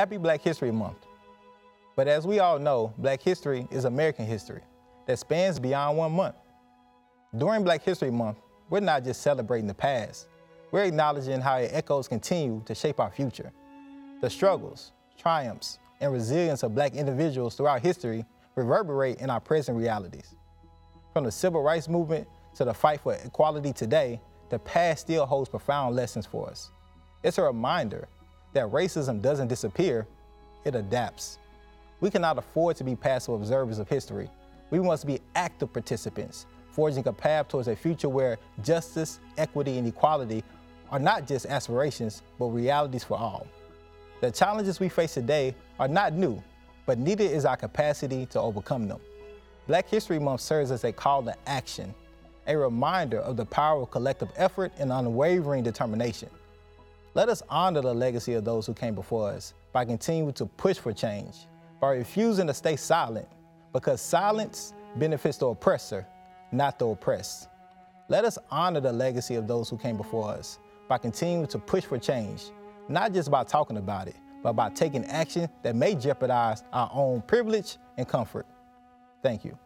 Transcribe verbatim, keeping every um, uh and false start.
Happy Black History Month. But as we all know, Black history is American history that spans beyond one month. During Black History Month, we're not just celebrating the past, we're acknowledging how it echoes continue to shape our future. The struggles, triumphs, and resilience of Black individuals throughout history reverberate in our present realities. From the Civil Rights Movement to the fight for equality today, the past still holds profound lessons for us. It's a reminder that racism doesn't disappear, it adapts. We cannot afford to be passive observers of history. We must be active participants, forging a path towards a future where justice, equity, and equality are not just aspirations, but realities for all. The challenges we face today are not new, but neither is our capacity to overcome them. Black History Month serves as a call to action, a reminder of the power of collective effort and unwavering determination. Let us honor the legacy of those who came before us by continuing to push for change, by refusing to stay silent, because silence benefits the oppressor, not the oppressed. Let us honor the legacy of those who came before us by continuing to push for change, not just by talking about it, but by taking action that may jeopardize our own privilege and comfort. Thank you.